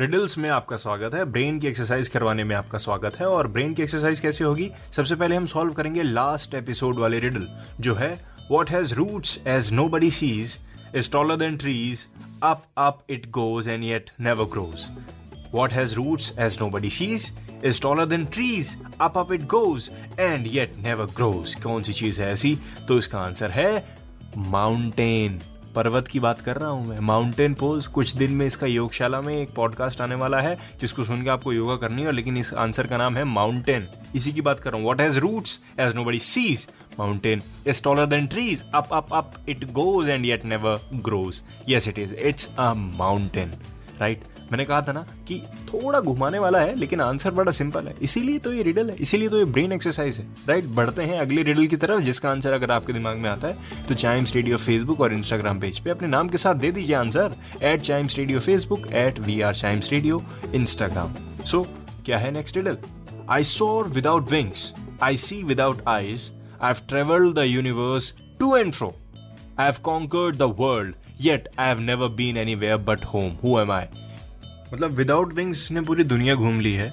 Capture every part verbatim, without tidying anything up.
Riddles में आपका स्वागत है, ब्रेन की एक्सरसाइज करवाने में आपका स्वागत है। और ब्रेन की एक्सरसाइज कैसे होगी? सबसे पहले हम सॉल्व करेंगे लास्ट एपिसोड वाले रिडल जो है what has roots as nobody sees is taller than trees up up it goes and yet never grows. What has roots as nobody sees is taller than trees up up it goes and yet never grows. कौन सी चीज है ऐसी? तो इसका answer है mountain. पर्वत की बात कर रहा हूं मैं, माउंटेन पोज। कुछ दिन में इसका योगशाला में एक पॉडकास्ट आने वाला है जिसको सुनकर आपको योगा करनी है, लेकिन इस आंसर का नाम है माउंटेन। इसी की बात कर रहा हूं। What has roots as nobody sees, mountain is taller than trees, up up up it goes and yet never grows. Yes it is, it's a mountain, right. मैंने कहा था ना कि थोड़ा घुमाने वाला है लेकिन आंसर बड़ा सिंपल है, इसीलिए तो ये रिडल है, इसीलिए तो ये ब्रेन एक्सरसाइज है, राइट। बढ़ते हैं अगले रिडल की तरफ जिसका आंसर अगर आपके दिमाग में आता है तो चाइम्स रेडियो फेसबुक और इंस्टाग्राम पेज पे अपने नाम के साथ दे दीजिए answer, at Chimes radio Facebook, at we are Chimes radio Instagram. So क्या है next riddle? I soar without wings, I see without eyes, I have travelled the universe to and fro, I have conquered the world, yet I have never been anywhere but home, who am I. मतलब without wings ने पूरी दुनिया घूम ली है,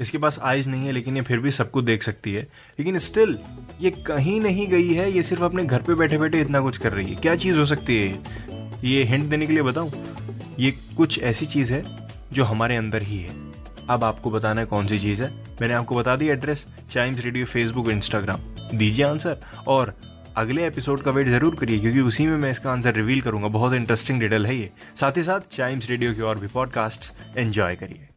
इसके पास eyes नहीं है लेकिन ये फिर भी सबको देख सकती है, लेकिन स्टिल ये कहीं नहीं गई है, ये सिर्फ अपने घर पे बैठे बैठे इतना कुछ कर रही है। क्या चीज़ हो सकती है ये? हिंट देने के लिए बताऊं, ये कुछ ऐसी चीज़ है जो हमारे अंदर ही है। अब आपको बताना है कौन सी चीज़ है। मैंने आपको बता दी address, Chimes radio Facebook Instagram, दीजिए आंसर। और अगले एपिसोड का वेट जरूर करिए क्योंकि उसी में मैं इसका आंसर रिवील करूंगा। बहुत इंटरेस्टिंग रिडल है ये। साथ ही साथ चाइम्स रेडियो के और भी पॉडकास्ट्स एंजॉय करिए।